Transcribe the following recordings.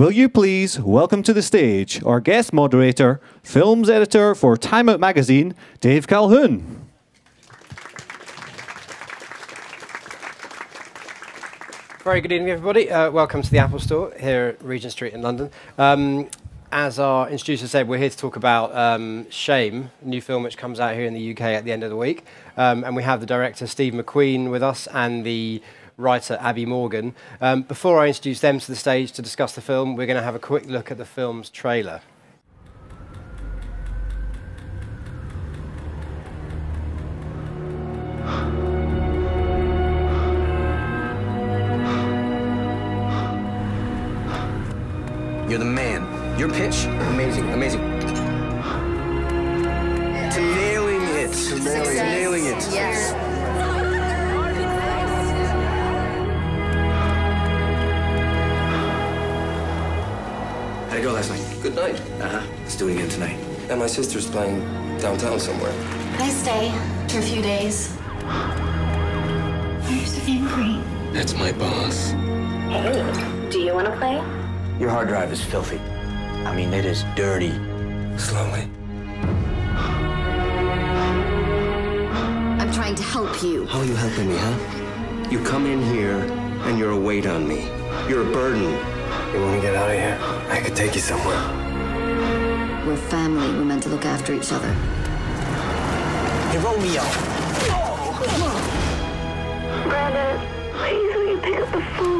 Will you please welcome to the stage our guest moderator, films editor for Time Out Magazine, Dave Calhoun. Very good evening, everybody. Welcome to the Apple Store here at Regent Street in London. As our introducer said, we're here to talk about Shame, a new film which comes out here in the UK at the end of the week. And we have the director, Steve McQueen, with us and the writer Abby Morgan. Before I introduce them to the stage to discuss the film, we're going to have a quick look at the film's trailer. You're the man. Your pitch? Amazing, amazing. To nailing it. To nailing it. Yes. How'd it go last night? Good night. Let's do it again tonight. And my sister's playing downtown somewhere. Can I stay for a few days? You're so angry. That's my boss. Hey, do you want to play? Your hard drive is filthy. I mean, it is dirty. Slowly. I'm trying to help you. How are you helping me, huh? You come in here and you're a weight on me. You're a burden. You want to get out of here? I could take you somewhere. We're family. We're meant to look after each other. Hey, Romeo! Oh. Brandon, please will you pick up the phone?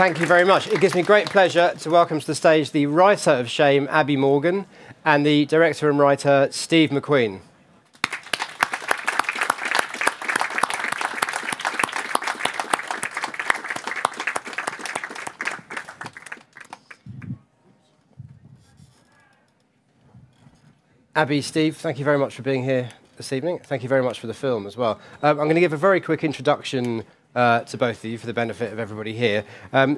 Thank you very much. It gives me great pleasure to welcome to the stage the writer of Shame, Abby Morgan, and the director and writer, Steve McQueen. Abby, Steve, thank you very much for being here this evening. Thank you very much for the film as well. I'm going to give a very quick introduction to both of you for the benefit of everybody here.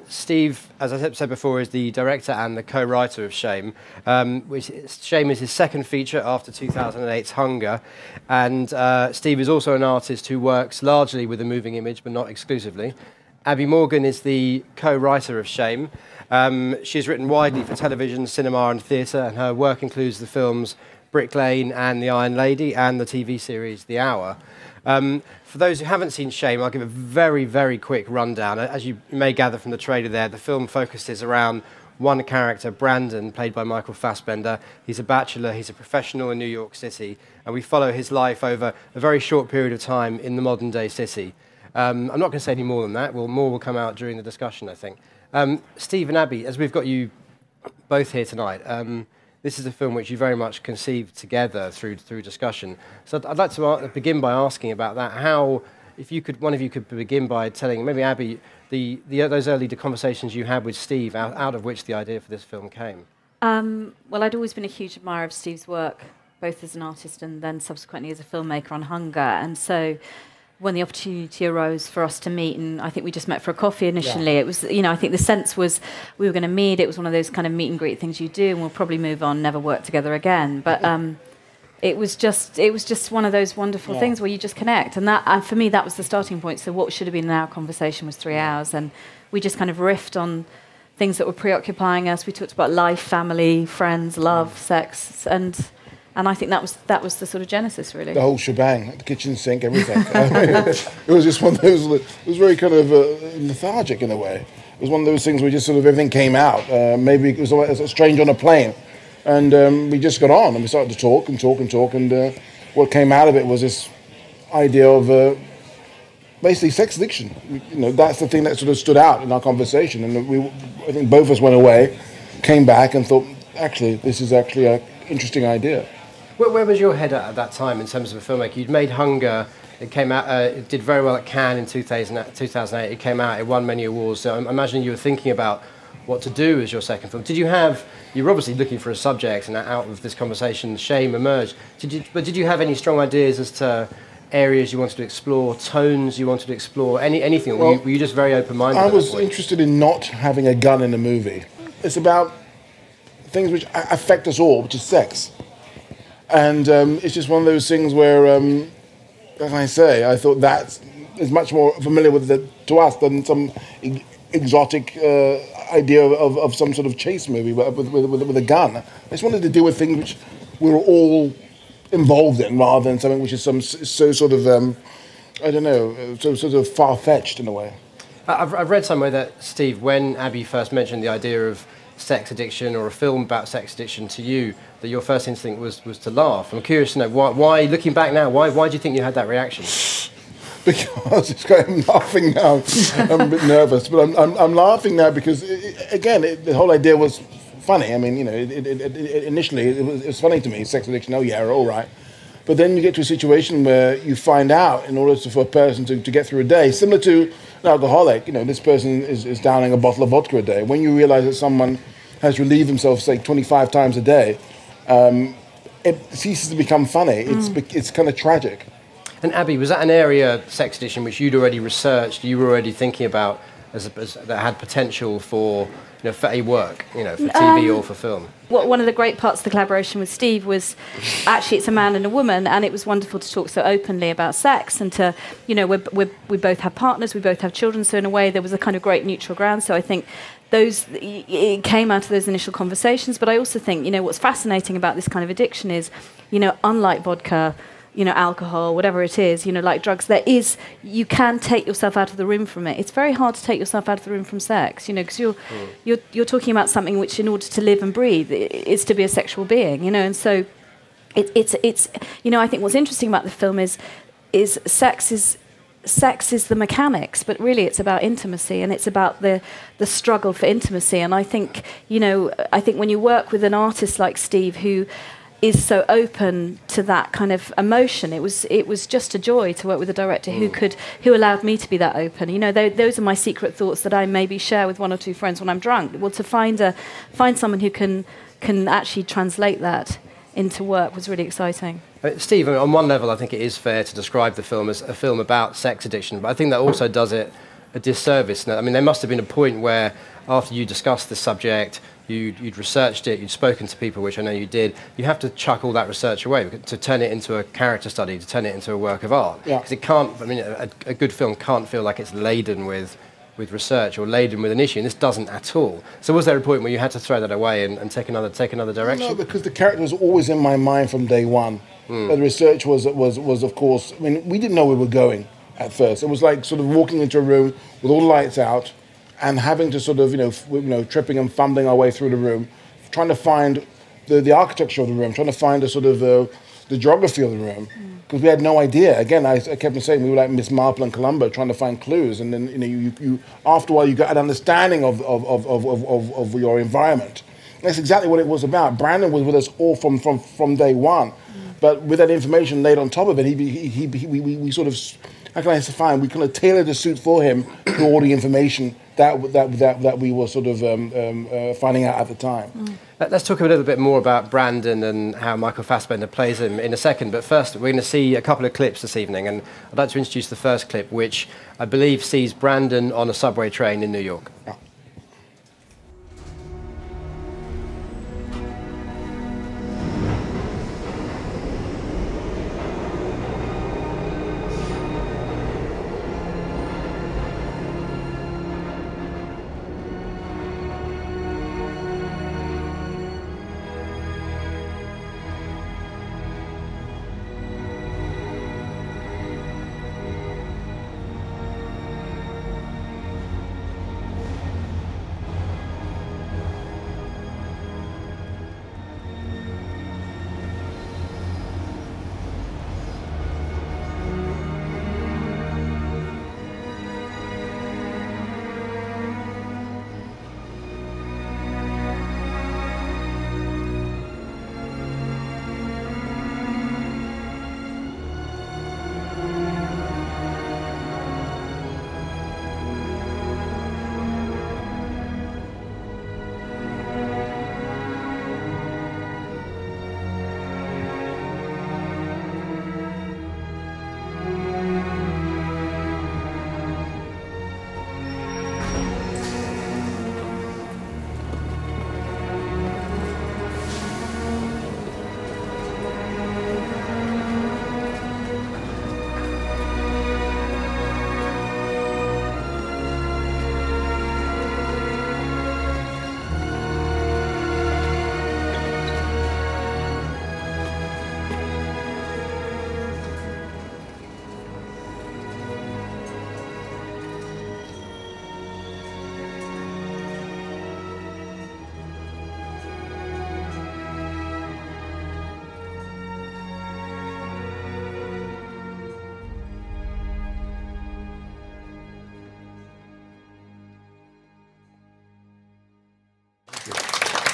Steve, as I said before, is the director and the co-writer of Shame. Shame is his second feature after 2008's Hunger. And Steve is also an artist who works largely with the moving image, but not exclusively. Abby Morgan is the co-writer of Shame. She's written widely for television, cinema and theatre, and her work includes the films Brick Lane and The Iron Lady and the TV series The Hour. For those who haven't seen Shame, I'll give a very, very quick rundown. As you may gather from the trailer there, the film focuses around one character, Brandon, played by Michael Fassbender. He's a bachelor, he's a professional in New York City, and we follow his life over a very short period of time in the modern-day city. I'm not going to say any more than that. More will come out during the discussion, I think. Steve and Abby, as we've got you both here tonight, this is a film which you very much conceived together through discussion. So I'd like to begin by asking about that. How, if you could, one of you could begin by telling, maybe Abby, those early conversations you had with Steve, out of which the idea for this film came. Well, I'd always been a huge admirer of Steve's work, both as an artist and then subsequently as a filmmaker on Hunger. And so when the opportunity arose for us to meet, and I think we just met for a coffee initially, yeah. It was, I think the sense was we were going to meet. It was one of those kind of meet and greet things you do, and we'll probably move on, never work together again. But it was just one of those wonderful things where you just connect, and that, for me, that was the starting point. So what should have been an hour conversation was 3 hours, and we just kind of riffed on things that were preoccupying us. We talked about life, family, friends, love, sex, and. And I think that was the sort of genesis, really. The whole shebang, the kitchen sink, everything. I mean, it was just one of those. It was very kind of lethargic in a way. It was one of those things where just sort of everything came out. Maybe it was like a strange on a plane, and we just got on and we started to talk. And what came out of it was this idea of basically sex addiction. That's the thing that sort of stood out in our conversation. And I think both of us went away, came back, and thought, actually, this is actually an interesting idea. Where was your head at that time in terms of a filmmaker? You'd made Hunger. It came out. It did very well at Cannes in 2008. It came out. It won many awards. So I'm imagining you were thinking about what to do as your second film. Did you have, you were obviously looking for a subject, and out of this conversation, Shame emerged. Did you have any strong ideas as to areas you wanted to explore, tones you wanted to explore, anything? Well, were you just very open-minded? I was interested in not having a gun in a movie. It's about things which affect us all, which is sex. And it's just one of those things where, as I say, I thought that is much more familiar with to us than some exotic idea of some sort of chase movie with a gun. I just wanted to deal with things which we were all involved in, rather than something which is so sort of far-fetched in a way. I've read somewhere that, Steve, when Abby first mentioned the idea of sex addiction or a film about sex addiction to you, that your first instinct was to laugh. I'm curious to know, why looking back now, why do you think you had that reaction? Because it's going, I'm laughing now. I'm a bit nervous, but I'm laughing now because, the whole idea was funny. I mean, initially it was funny to me, sex addiction, oh yeah, all right. But then you get to a situation where you find out, in order for a person to get through a day, similar to an alcoholic, this person is downing a bottle of vodka a day. When you realize that someone has relieved themselves, say, 25 times a day, it ceases to become funny. It's kind of tragic. And Abby, was that an area, sex addiction, which you'd already researched, you were already thinking about, as that had potential for, for a work, for TV or for film? One of the great parts of the collaboration with Steve was, actually, it's a man and a woman, and it was wonderful to talk so openly about sex and to, we both have partners, we both have children, so in a way there was a kind of great neutral ground. So I think it came out of those initial conversations, but I also think, what's fascinating about this kind of addiction is, unlike vodka, alcohol, whatever it is, like drugs, you can take yourself out of the room from it. It's very hard to take yourself out of the room from sex, because you're talking about something which, in order to live and breathe, is to be a sexual being, and so it's I think what's interesting about the film is sex is the mechanics, but really it's about intimacy, and it's about the struggle for intimacy. And I think, when you work with an artist like Steve, who is so open to that kind of emotion, it was just a joy to work with a director who allowed me to be that open. Those are my secret thoughts that I maybe share with one or two friends when I'm drunk. Well, to find someone who can actually translate that into work was really exciting. Steve, on one level, I think it is fair to describe the film as a film about sex addiction, but I think that also does it a disservice. I mean, there must have been a point where, after you discussed this subject, you'd researched it, you'd spoken to people, which I know you did, you have to chuck all that research away to turn it into a character study, to turn it into a work of art. Because it can't, a good film can't feel like it's laden with research or laden with an issue, and this doesn't at all. So was there a point where you had to throw that away and take another direction? No, because the character was always in my mind from day one. But the research was of course, we didn't know where we were going at first. It was like sort of walking into a room with all the lights out, and having to sort of, tripping and fumbling our way through the room, trying to find the architecture of the room, trying to find a sort of the geography of the room, because we had no idea. Again, I kept on saying we were like Miss Marple and Columbo, trying to find clues, and then you after a while you got an understanding of your environment. And that's exactly what it was about. Brandon was with us all from day one, but with that information laid on top of it, we sort of, how can I define? We kind of tailored the suit for him to all the information that we were sort of finding out at the time. Let's talk a little bit more about Brandon and how Michael Fassbender plays him in a second, but first we're going to see a couple of clips this evening, and I'd like to introduce the first clip, which I believe sees Brandon on a subway train in New York. Yeah.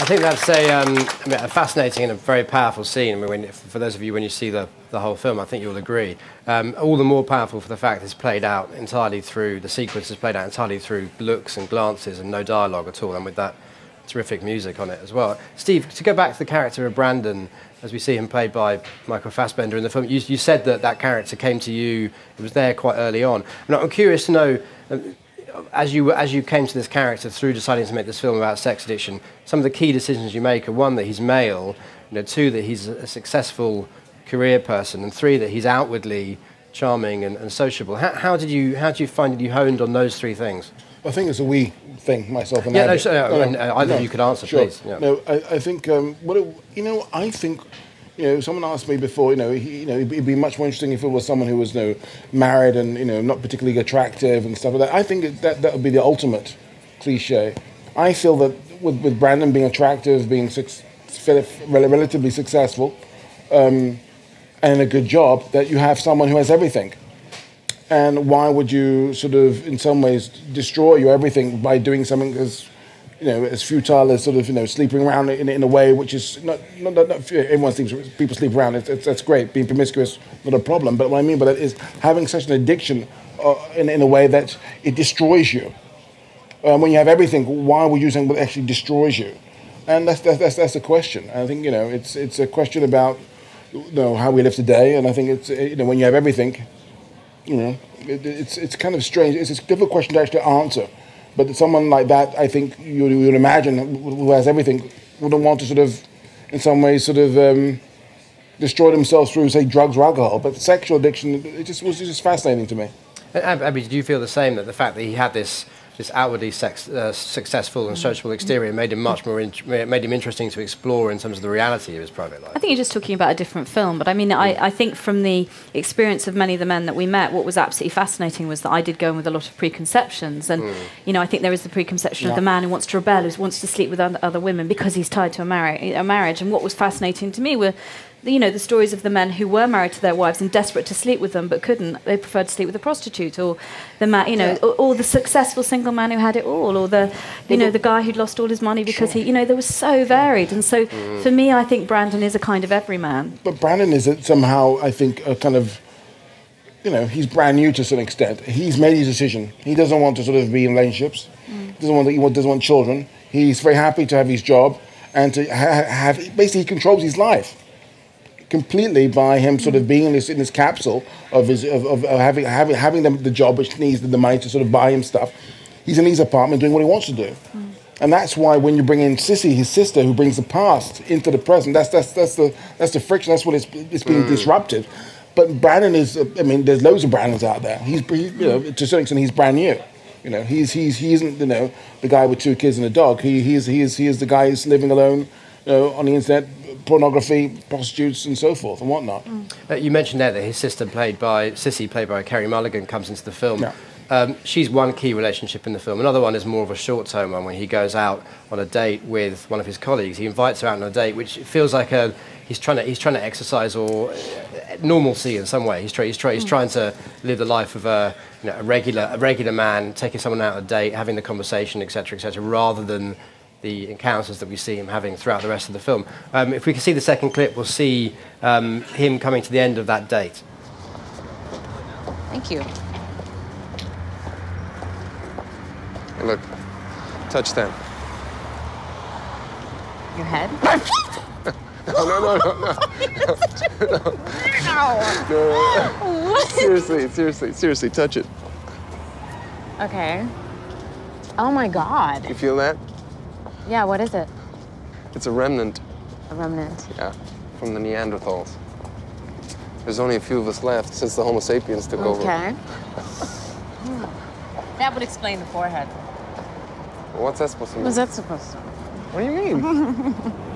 think that's a fascinating and a very powerful scene. I mean, for those of you, when you see the whole film, I think you'll agree. All the more powerful for the fact it's played out entirely through, the sequence is played out entirely through looks and glances and no dialogue at all, and with that terrific music on it as well. Steve, to go back to the character of Brandon, as we see him played by Michael Fassbender in the film, you said that that character came to you, it was there quite early on. And I'm curious to know, as you came to this character through deciding to make this film about sex addiction, some of the key decisions you make are, one, that he's male, two, that he's a successful career person, and three, that he's outwardly charming and sociable. How did you find that you honed on those three things? Well, I think it's a wee thing, myself and Abby. Either of you could answer, sure. Please. Yeah. No, I think someone asked me before, it'd be much more interesting if it was someone who was, married and, not particularly attractive and stuff like that. I think that would be the ultimate cliche. I feel that with Brandon being attractive, being relatively successful, and a good job, that you have someone who has everything. And why would you sort of, in some ways, destroy your everything by doing something as... as futile as sort of, sleeping around in a way which is not everyone sleeps, people sleep around, that's great, being promiscuous, not a problem, but what I mean by that is having such an addiction in a way that it destroys you. When you have everything, why would you do something that actually destroys you? And that's the question. I think, it's a question about, how we live today, and I think it's, when you have everything, it's kind of strange, it's a difficult question to actually answer. But someone like that, I think you would imagine, who has everything, wouldn't want to sort of, in some ways, sort of destroy themselves through, say, drugs or alcohol. But sexual addiction, it was just fascinating to me. And Abby, did you feel the same, that the fact that he had this outwardly successful and sociable exterior made him much more interesting to explore in terms of the reality of his private life? I think you're just talking about a different film, but I mean, I think from the experience of many of the men that we met, what was absolutely fascinating was that I did go in with a lot of preconceptions, and I think there is the preconception of the man who wants to rebel, who wants to sleep with other women because he's tied to a marriage. And what was fascinating to me were the stories of the men who were married to their wives and desperate to sleep with them but couldn't. They preferred to sleep with a prostitute, or the man, or the successful single man who had it all, or the, the guy who'd lost all his money because he, they were so varied. And so, for me, I think Brandon is a kind of everyman. But Brandon is somehow, I think, a kind of, he's brand new to some extent. He's made his decision. He doesn't want to sort of be in relationships. Doesn't want children. He's very happy to have his job and to have. Basically, he controls his life completely by him sort of being in this capsule of his having the job, which needs the money to sort of buy him stuff. He's in his apartment doing what he wants to do, and that's why when you bring in Sissy, his sister, who brings the past into the present, that's the friction. That's what it's being disrupted. But Brandon is, there's loads of Brandons out there. He's to some extent he's brand new. He isn't the guy with two kids and a dog. He is the guy who's living alone on the internet. Pornography, prostitutes, and so forth, and whatnot. You mentioned there that his sister, played by Carey Mulligan, comes into the film. Yeah. She's one key relationship in the film. Another one is more of a short-term one, when he goes out on a date with one of his colleagues. He invites her out on a date, which feels like he's trying to exercise or normalcy in some way. He's trying to live the life of a regular man, taking someone out on a date, having the conversation, etc., etc., rather than the encounters that we see him having throughout the rest of the film. If we can see the second clip, we'll see him coming to the end of that date. Thank you. Hey, look, touch them. Your head? No. What? Seriously, touch it. Okay. Oh my God. You feel that? Yeah, what is it? It's a remnant. A remnant? Yeah, from the Neanderthals. There's only a few of us left since the Homo sapiens took over. Okay. That would explain the forehead. Well, what's that supposed to mean? What's that supposed to mean? What do you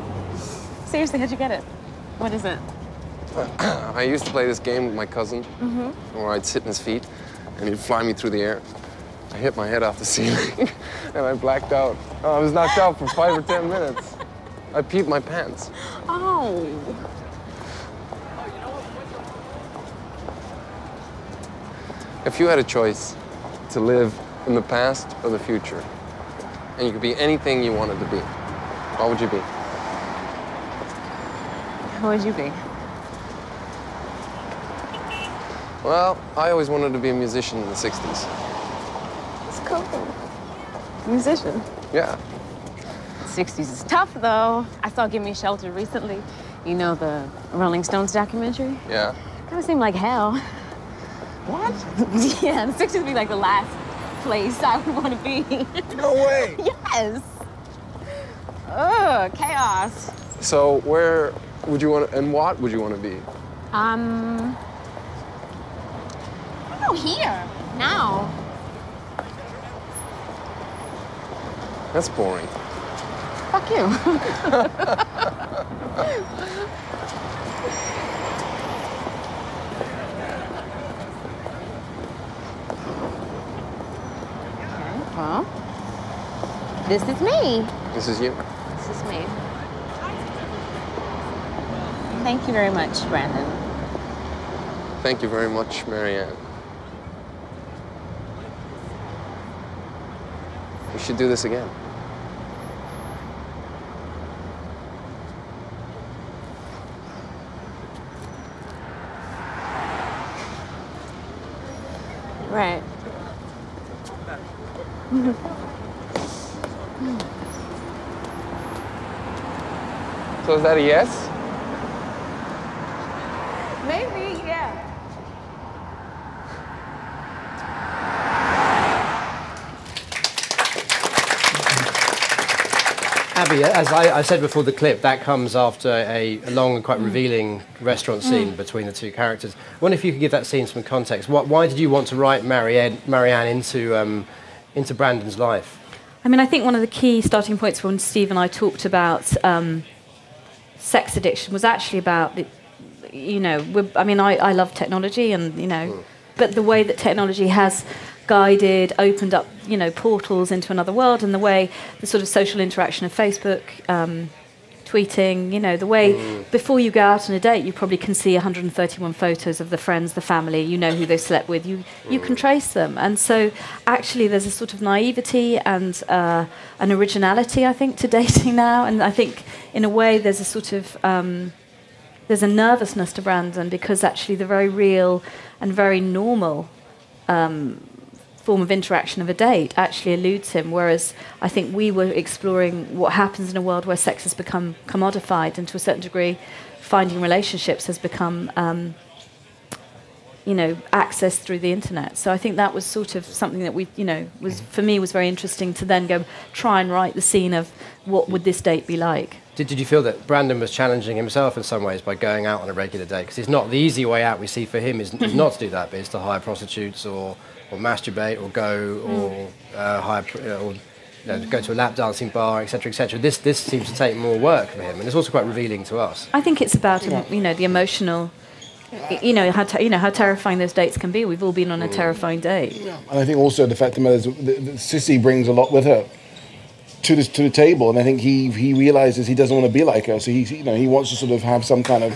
mean? Seriously, how'd you get it? What is it? I used to play this game with my cousin, where I'd sit in his feet, and he'd fly me through the air. I hit my head off the ceiling, and I blacked out. I was knocked out for 5 or 10 minutes. I peed my pants. Oh. If you had a choice to live in the past or the future, and you could be anything you wanted to be, What would you be? Who would you be? Well, I always wanted to be a musician in the 60s. That's cool. Musician? Yeah. The 60s is tough, though. I saw Gimme Shelter recently. You know, the Rolling Stones documentary? Yeah. Kind of seemed like hell. What? Yeah, the 60s would be like the last place I would want to be. No way! Yes! Ugh, chaos. So where would you want to, and what would you want to be? Oh, here, now. That's boring. Fuck you. Okay, well, this is me. This is you? This is me. Thank you very much, Brandon. Thank you very much, Marianne. We should do this again. Right. So is that a yes? Maybe, yeah. Abby, as I said before the clip, that comes after a long and quite revealing restaurant scene between the two characters. I wonder if you could give that scene some context. Why did you want to write Marianne into Brandon's life? I mean, I think one of the key starting points when Steve and I talked about sex addiction was actually about, you know, I love technology and, you know, but the way that technology has guided, opened up, you know, portals into another world, and the way the sort of social interaction of Facebook, tweeting, you know, the way before you go out on a date, you probably can see 131 photos of the friends, the family, you know who they slept with, you can trace them. And so actually there's a sort of naivety and an originality, I think, to dating now. And I think in a way there's a sort of, there's a nervousness to Brandon, because actually the very real and very normal form of interaction of a date actually eludes him, whereas I think we were exploring what happens in a world where sex has become commodified, and to a certain degree finding relationships has become you know, accessed through the internet. So I think that was sort of something that we, you know, was very interesting to then go try and write the scene of what would this date be like. Did you feel that Brandon was challenging himself in some ways by going out on a regular date? Because it's not the easy way out we see for him is not to do that, but it's to hire prostitutes or masturbate or go or go to a lap dancing bar, etc., etc. This seems to take more work for him, and it's also quite revealing to us. I think it's about you know, the emotional, you know, how terrifying those dates can be. We've all been on a terrifying date. Yeah. And I think also the fact of the matter is that Sissy brings a lot with her to the table, and I think he realizes he doesn't want to be like her, so he wants to sort of have some kind of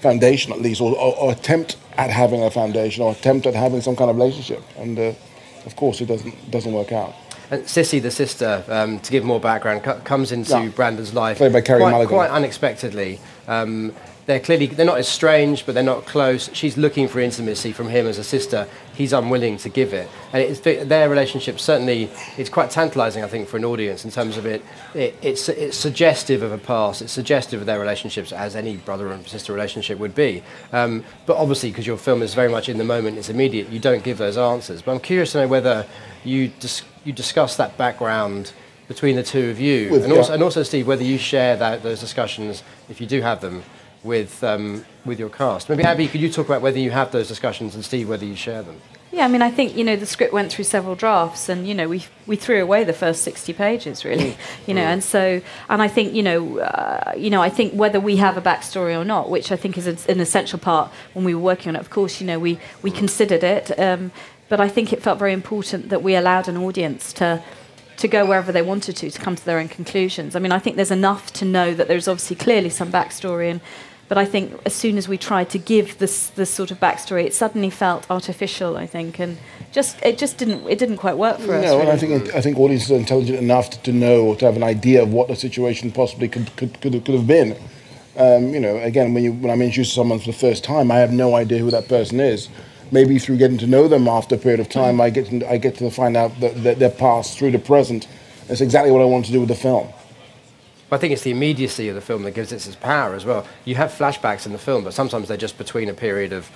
foundation at least, or attempt at having a foundation, or attempt at having some kind of relationship, and of course it doesn't work out. And Sissy, the sister, to give more background, comes into Brandon's life, played by Carey Mulligan, quite unexpectedly. They're not estranged, but they're not close. She's looking for intimacy from him as a sister. He's unwilling to give it. And their relationship certainly is quite tantalising, I think, for an audience in terms of it's suggestive of a past. It's suggestive of their relationships, as any brother and sister relationship would be. But obviously, because your film is very much in the moment, it's immediate, you don't give those answers. But I'm curious to know whether you discuss that background between the two of you. And also, Steve, whether you share those discussions, if you do have them, with your cast. Maybe, Abby, could you talk about whether you have those discussions, and Steve, whether you share them? Yeah, I mean, I think, you know, the script went through several drafts, and, you know, we threw away the first 60 pages, really, you know, and so, and I think, I think whether we have a backstory or not, which I think is an essential part when we were working on it, of course, you know, we considered it, but I think it felt very important that we allowed an audience to go wherever they wanted to come to their own conclusions. I mean, I think there's enough to know that there's obviously clearly some backstory, and But I think as soon as we tried to give this sort of backstory, it suddenly felt artificial, I think, and it didn't quite work for us. No, really. And I think audiences are intelligent enough to know or to have an idea of what the situation possibly could have been. Again, when I'm introduced to someone for the first time, I have no idea who that person is. Maybe through getting to know them after a period of time, I get to find out that their past through the present. That's exactly what I wanted to do with the film. I think it's the immediacy of the film that gives it its power as well. You have flashbacks in the film, but sometimes they're just between a period of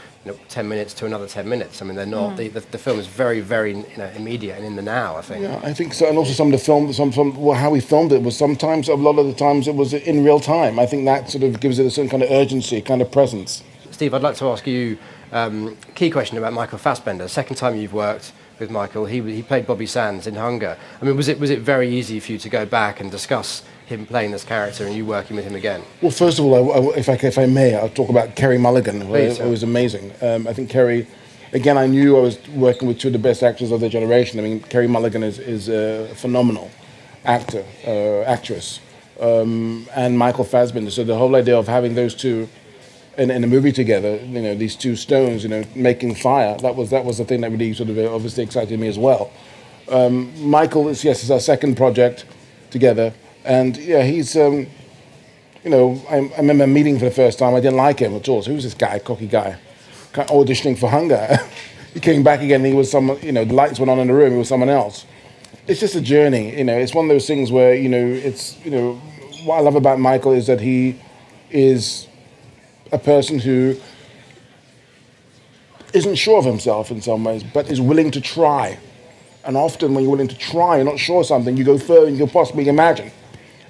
10 minutes to another 10 minutes. I mean, they're not. Yeah. The film is very, very immediate and in the now, I think. Yeah, I think so. And also some of the film, how we filmed it was sometimes, a lot of the times, it was in real time. I think that sort of gives it a certain kind of urgency, kind of presence. Steve, I'd like to ask you a key question about Michael Fassbender. Second time you've worked with Michael, he played Bobby Sands in Hunger. I mean, was it very easy for you to go back and discuss him playing this character and you working with him again? Well, first of all, if I may, I'll talk about Carey Mulligan. Please, who was amazing. I think Carey, again, I knew I was working with two of the best actors of their generation. I mean, Carey Mulligan is a phenomenal actress, and Michael Fassbender. So the whole idea of having those two in a movie together, these two stones, making fire, that was the thing that really sort of obviously excited me as well. Michael is, it's our second project together. And yeah, he's, I remember meeting for the first time, I didn't like him at all. So who's this guy, cocky guy, auditioning for Hunger? He came back again and he was someone, the lights went on in the room, he was someone else. It's just a journey, it's one of those things where, what I love about Michael is that he is a person who isn't sure of himself in some ways, but is willing to try. And often when you're willing to try, you're not sure of something, you go further than you could possibly imagine.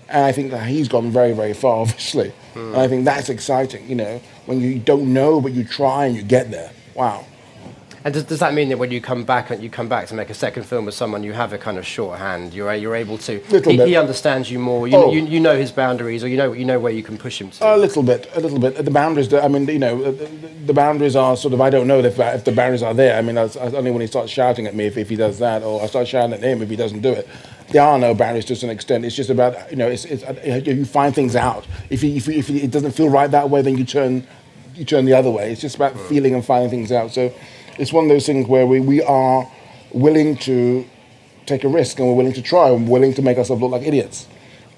And I think that he's gone very, very far, obviously. Mm. And I think that's exciting, when you don't know, but you try and you get there. Wow. And does that mean that when you come back to make a second film with someone, you have a kind of shorthand? You're able to. He understands you more. You know his boundaries, or you know where you can push him to. A little bit. The boundaries. The boundaries are sort of. I don't know if the boundaries are there. I mean, that's only when he starts shouting at me if he does that, or I start shouting at him if he doesn't do it. There are no boundaries to an extent. It's just about you find things out. If it doesn't feel right that way, then you turn the other way. It's just about feeling and finding things out. So. It's one of those things where we are willing to take a risk and we're willing to try and willing to make ourselves look like idiots.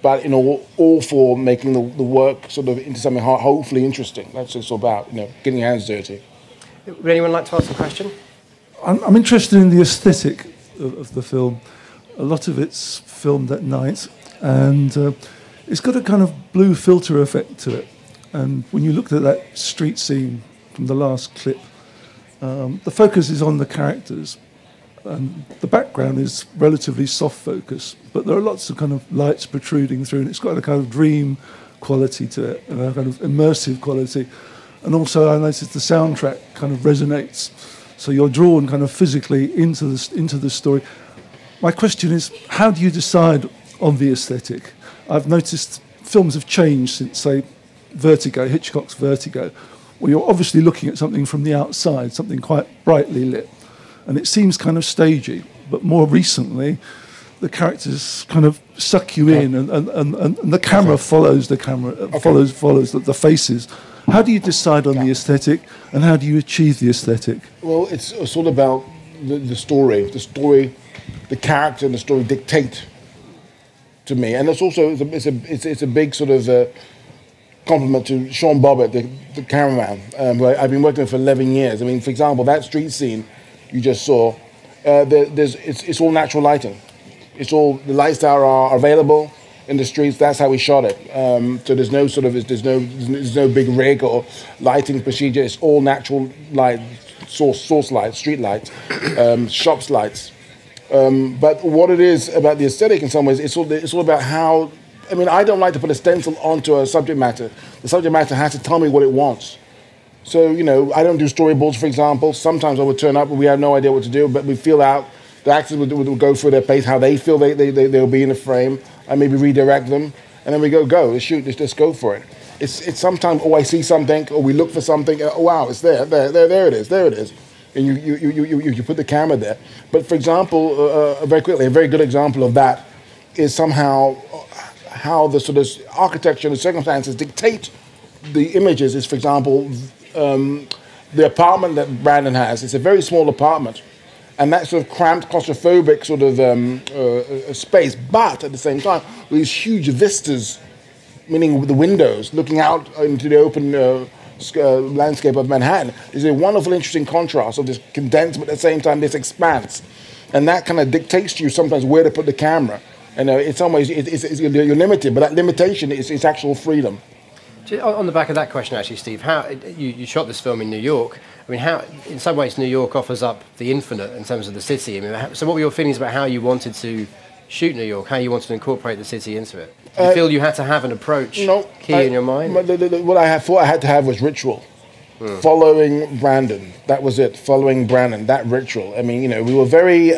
But all for making the work sort of into something hopefully interesting. That's what it's all about, getting your hands dirty. Would anyone like to ask a question? I'm interested in the aesthetic of the film. A lot of it's filmed at night and it's got a kind of blue filter effect to it. And when you looked at that street scene from the last clip, the focus is on the characters, and the background is relatively soft focus, but there are lots of kind of lights protruding through, and it's got a kind of dream quality to it, and a kind of immersive quality. And also I noticed the soundtrack kind of resonates, so you're drawn kind of physically into the story. My question is, how do you decide on the aesthetic? I've noticed films have changed since, say, Vertigo, Hitchcock's Vertigo. Well, you're obviously looking at something from the outside, something quite brightly lit. And it seems kind of stagey. But more recently, the characters kind of suck you in and the camera follows the camera, follows the faces. How do you decide on the aesthetic and how do you achieve the aesthetic? Well, it's all about the story. The story, the character and the story dictate to me. And it's also, it's a big sort of... compliment to Sean Bobbitt, the cameraman, who I've been working with for 11 years. I mean, for example, that street scene you just saw, it's all natural lighting. It's all, the lights that are available in the streets, that's how we shot it. So there's no sort of, there's no big rig or lighting procedure. It's all natural light, source lights, street lights, shops lights. But what it is about the aesthetic in some ways, it's all about how, I mean, I don't like to put a stencil onto a subject matter. The subject matter has to tell me what it wants. So, I don't do storyboards, for example. Sometimes I would turn up and we have no idea what to do, but we feel out. The actors would go through their pace, how they feel they'll be in a frame. I maybe redirect them, and then we go, shoot, let's just go for it. It's sometimes, I see something, or we look for something, wow, it's there it is. And you put the camera there. But, for example, very quickly, a very good example of that is somehow... how the sort of architecture and the circumstances dictate the images is, for example, the apartment that Brandon has. It's a very small apartment, and that sort of cramped, claustrophobic sort of space. But at the same time, these huge vistas, meaning the windows, looking out into the open landscape of Manhattan, is a wonderful, interesting contrast of this condensed, but at the same time, this expanse. And that kind of dictates to you sometimes where to put the camera. And in some ways, you're limited, but that limitation is actual freedom. On the back of that question, actually, Steve, how you shot this film in New York? I mean, how, in some ways, New York offers up the infinite in terms of the city. I mean, so what were your feelings about how you wanted to shoot New York? How you wanted to incorporate the city into it? Do you feel you had to have an approach in your mind? What I thought I had to have was ritual. Following Brandon, that was it. Following Brandon, that ritual. I mean, you know, we were very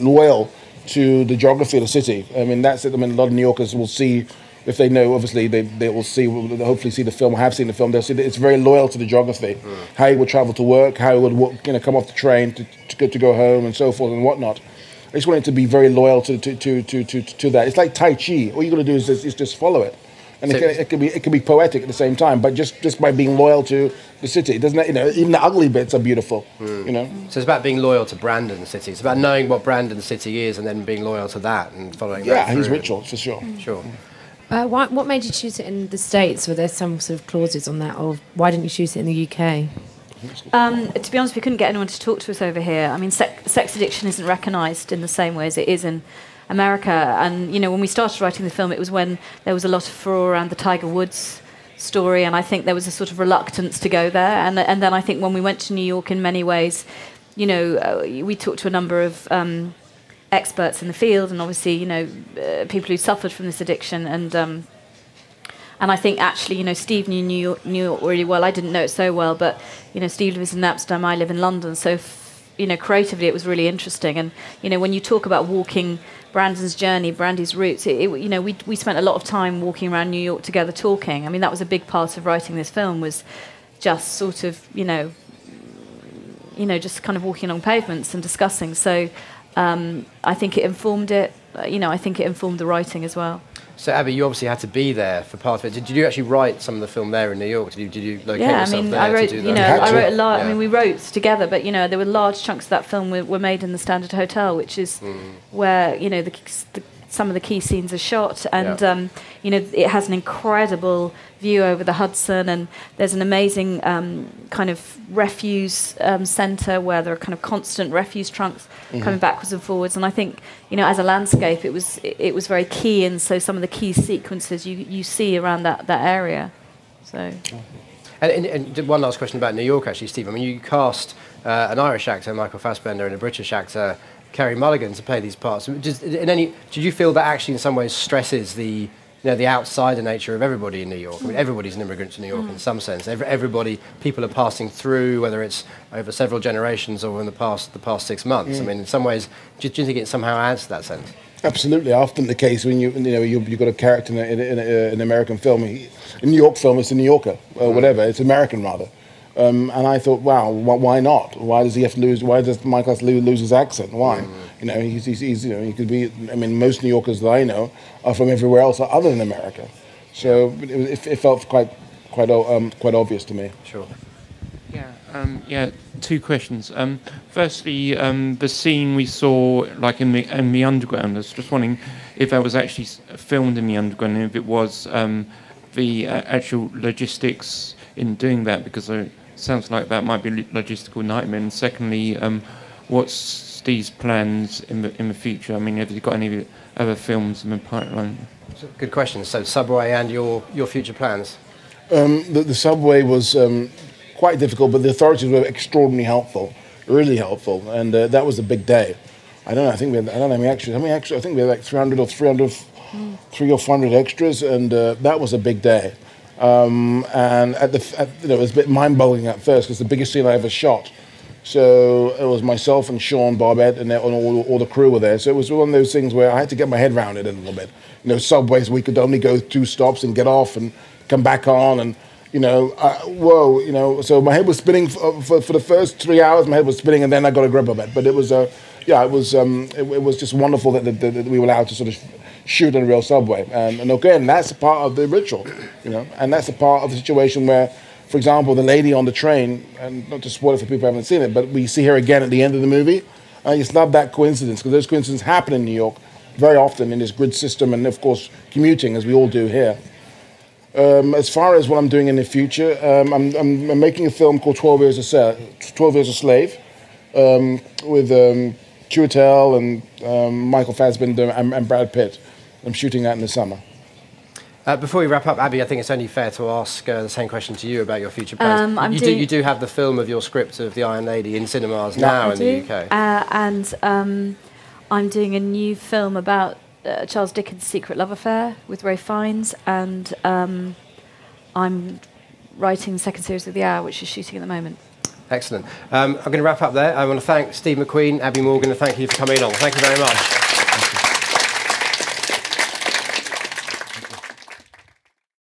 loyal to the geography of the city. I mean, that's it. I mean, a lot of New Yorkers will see, if they know, obviously, they will see, hopefully see the film, or have seen the film, they'll see that it's very loyal to the geography. How he would travel to work, how he would walk, you know, come off the train to go home and so forth and whatnot. I just wanted to be very loyal to that. It's like Tai Chi. All you got to do is just follow it. And it can be poetic at the same time, but just by being loyal to the city. Doesn't it, you know, even the ugly bits are beautiful, you know? So it's about being loyal to Brandon City. It's about knowing what Brandon City is and then being loyal to that and following that through. Yeah, his rituals, for sure. Sure. What made you shoot it in the States? Were there some sort of clauses on that, or why didn't you shoot it in the UK? To be honest, we couldn't get anyone to talk to us over here. I mean, sex addiction isn't recognised in the same way as it is in America. And, you know, when we started writing the film, it was when there was a lot of furore around the Tiger Woods story, and I think there was a sort of reluctance to go there. And then I think when we went to New York, in many ways, you know, we talked to a number of experts in the field, and obviously, you know, people who suffered from this addiction. And I think actually, you know, Steve knew New York really well. I didn't know it so well, but, you know, Steve lives in Amsterdam, I live in London. So, you know, creatively it was really interesting. And, you know, when you talk about walking Brandon's journey, Brandy's roots, you know, we spent a lot of time walking around New York together talking. I mean, that was a big part of writing this film, was just sort of, you know, just kind of walking along pavements and discussing. So I think it informed it. You know, I think it informed the writing as well. So, Abby, you obviously had to be there for part of it. Did you actually write some of the film there in New York? Did you locate yourself there? I wrote, to do that? You know, I wrote a lot. Yeah. I mean, we wrote together, but, you know, there were large chunks of that film were made in the Standard Hotel, which is where, you know, some of the key scenes are shot. And, you know, it has an incredible view over the Hudson, and there's an amazing kind of refuse centre where there are kind of constant refuse trunks coming backwards and forwards. And I think, you know, as a landscape, it was very key, and so some of the key sequences you see around that area. So. And one last question about New York, actually, Steve. I mean, you cast an Irish actor, Michael Fassbender, and a British actor, Carey Mulligan, to play these parts. Did you feel that actually in some ways stresses the, you know, the outsider nature of everybody in New York? I mean, everybody's an immigrant to New York in some sense. People are passing through, whether it's over several generations or in the past 6 months. I mean, in some ways, do you think it somehow adds to that sense? Absolutely. Often the case when you've got a character in an American film, a New York film, it's a New Yorker or whatever. It's American rather. And I thought, wow, why not? Why does he have to lose? Why does Michael lose his accent? Why? You know, he's you know, he could be. I mean, most New Yorkers that I know are from everywhere else other than America, so it felt quite obvious to me. Sure. Yeah. Two questions. Firstly, the scene we saw, like in the underground. I was just wondering if that was actually filmed in the underground, and if it was the actual logistics in doing that, because it sounds like that might be a logistical nightmare. And secondly, what's Steve's plans in the future? I mean, have you got any other films in the pipeline? Good question. So Subway and your future plans? The Subway was quite difficult, but the authorities were extraordinarily helpful, really helpful, and that was a big day. I think we had like 300 or 400 extras, and that was a big day. And it was a bit mind-boggling at first because the biggest scene I ever shot. So it was myself and Sean Bobbitt and all the crew were there. So it was one of those things where I had to get my head around it a little bit. You know, subways, we could only go 2 stops and get off and come back on and, you know, whoa, you know. So my head was spinning for the first 3 hours, my head was spinning, and then I got a grip of it. But it was just wonderful that we were allowed to sort of shoot on a real subway. And again, that's a part of the ritual, you know, and that's a part of the situation where, for example, the lady on the train, and not to spoil it for people who haven't seen it, but we see her again at the end of the movie. It's not that coincidence, because those coincidences happen in New York very often in this grid system and, of course, commuting, as we all do here. As far as what I'm doing in the future, I'm making a film called 12 Years a Slave with Chiwetel and Michael Fassbender and Brad Pitt. I'm shooting that in the summer. Before we wrap up, Abby, I think it's only fair to ask the same question to you about your future plans. You do have the film of your script of The Iron Lady in cinemas now in the UK. And I'm doing a new film about Charles Dickens' secret love affair with Ray Fiennes, and I'm writing the second series of The Hour, which is shooting at the moment. Excellent. I'm going to wrap up there. I want to thank Steve McQueen, Abby Morgan, and thank you for coming along. Thank you very much.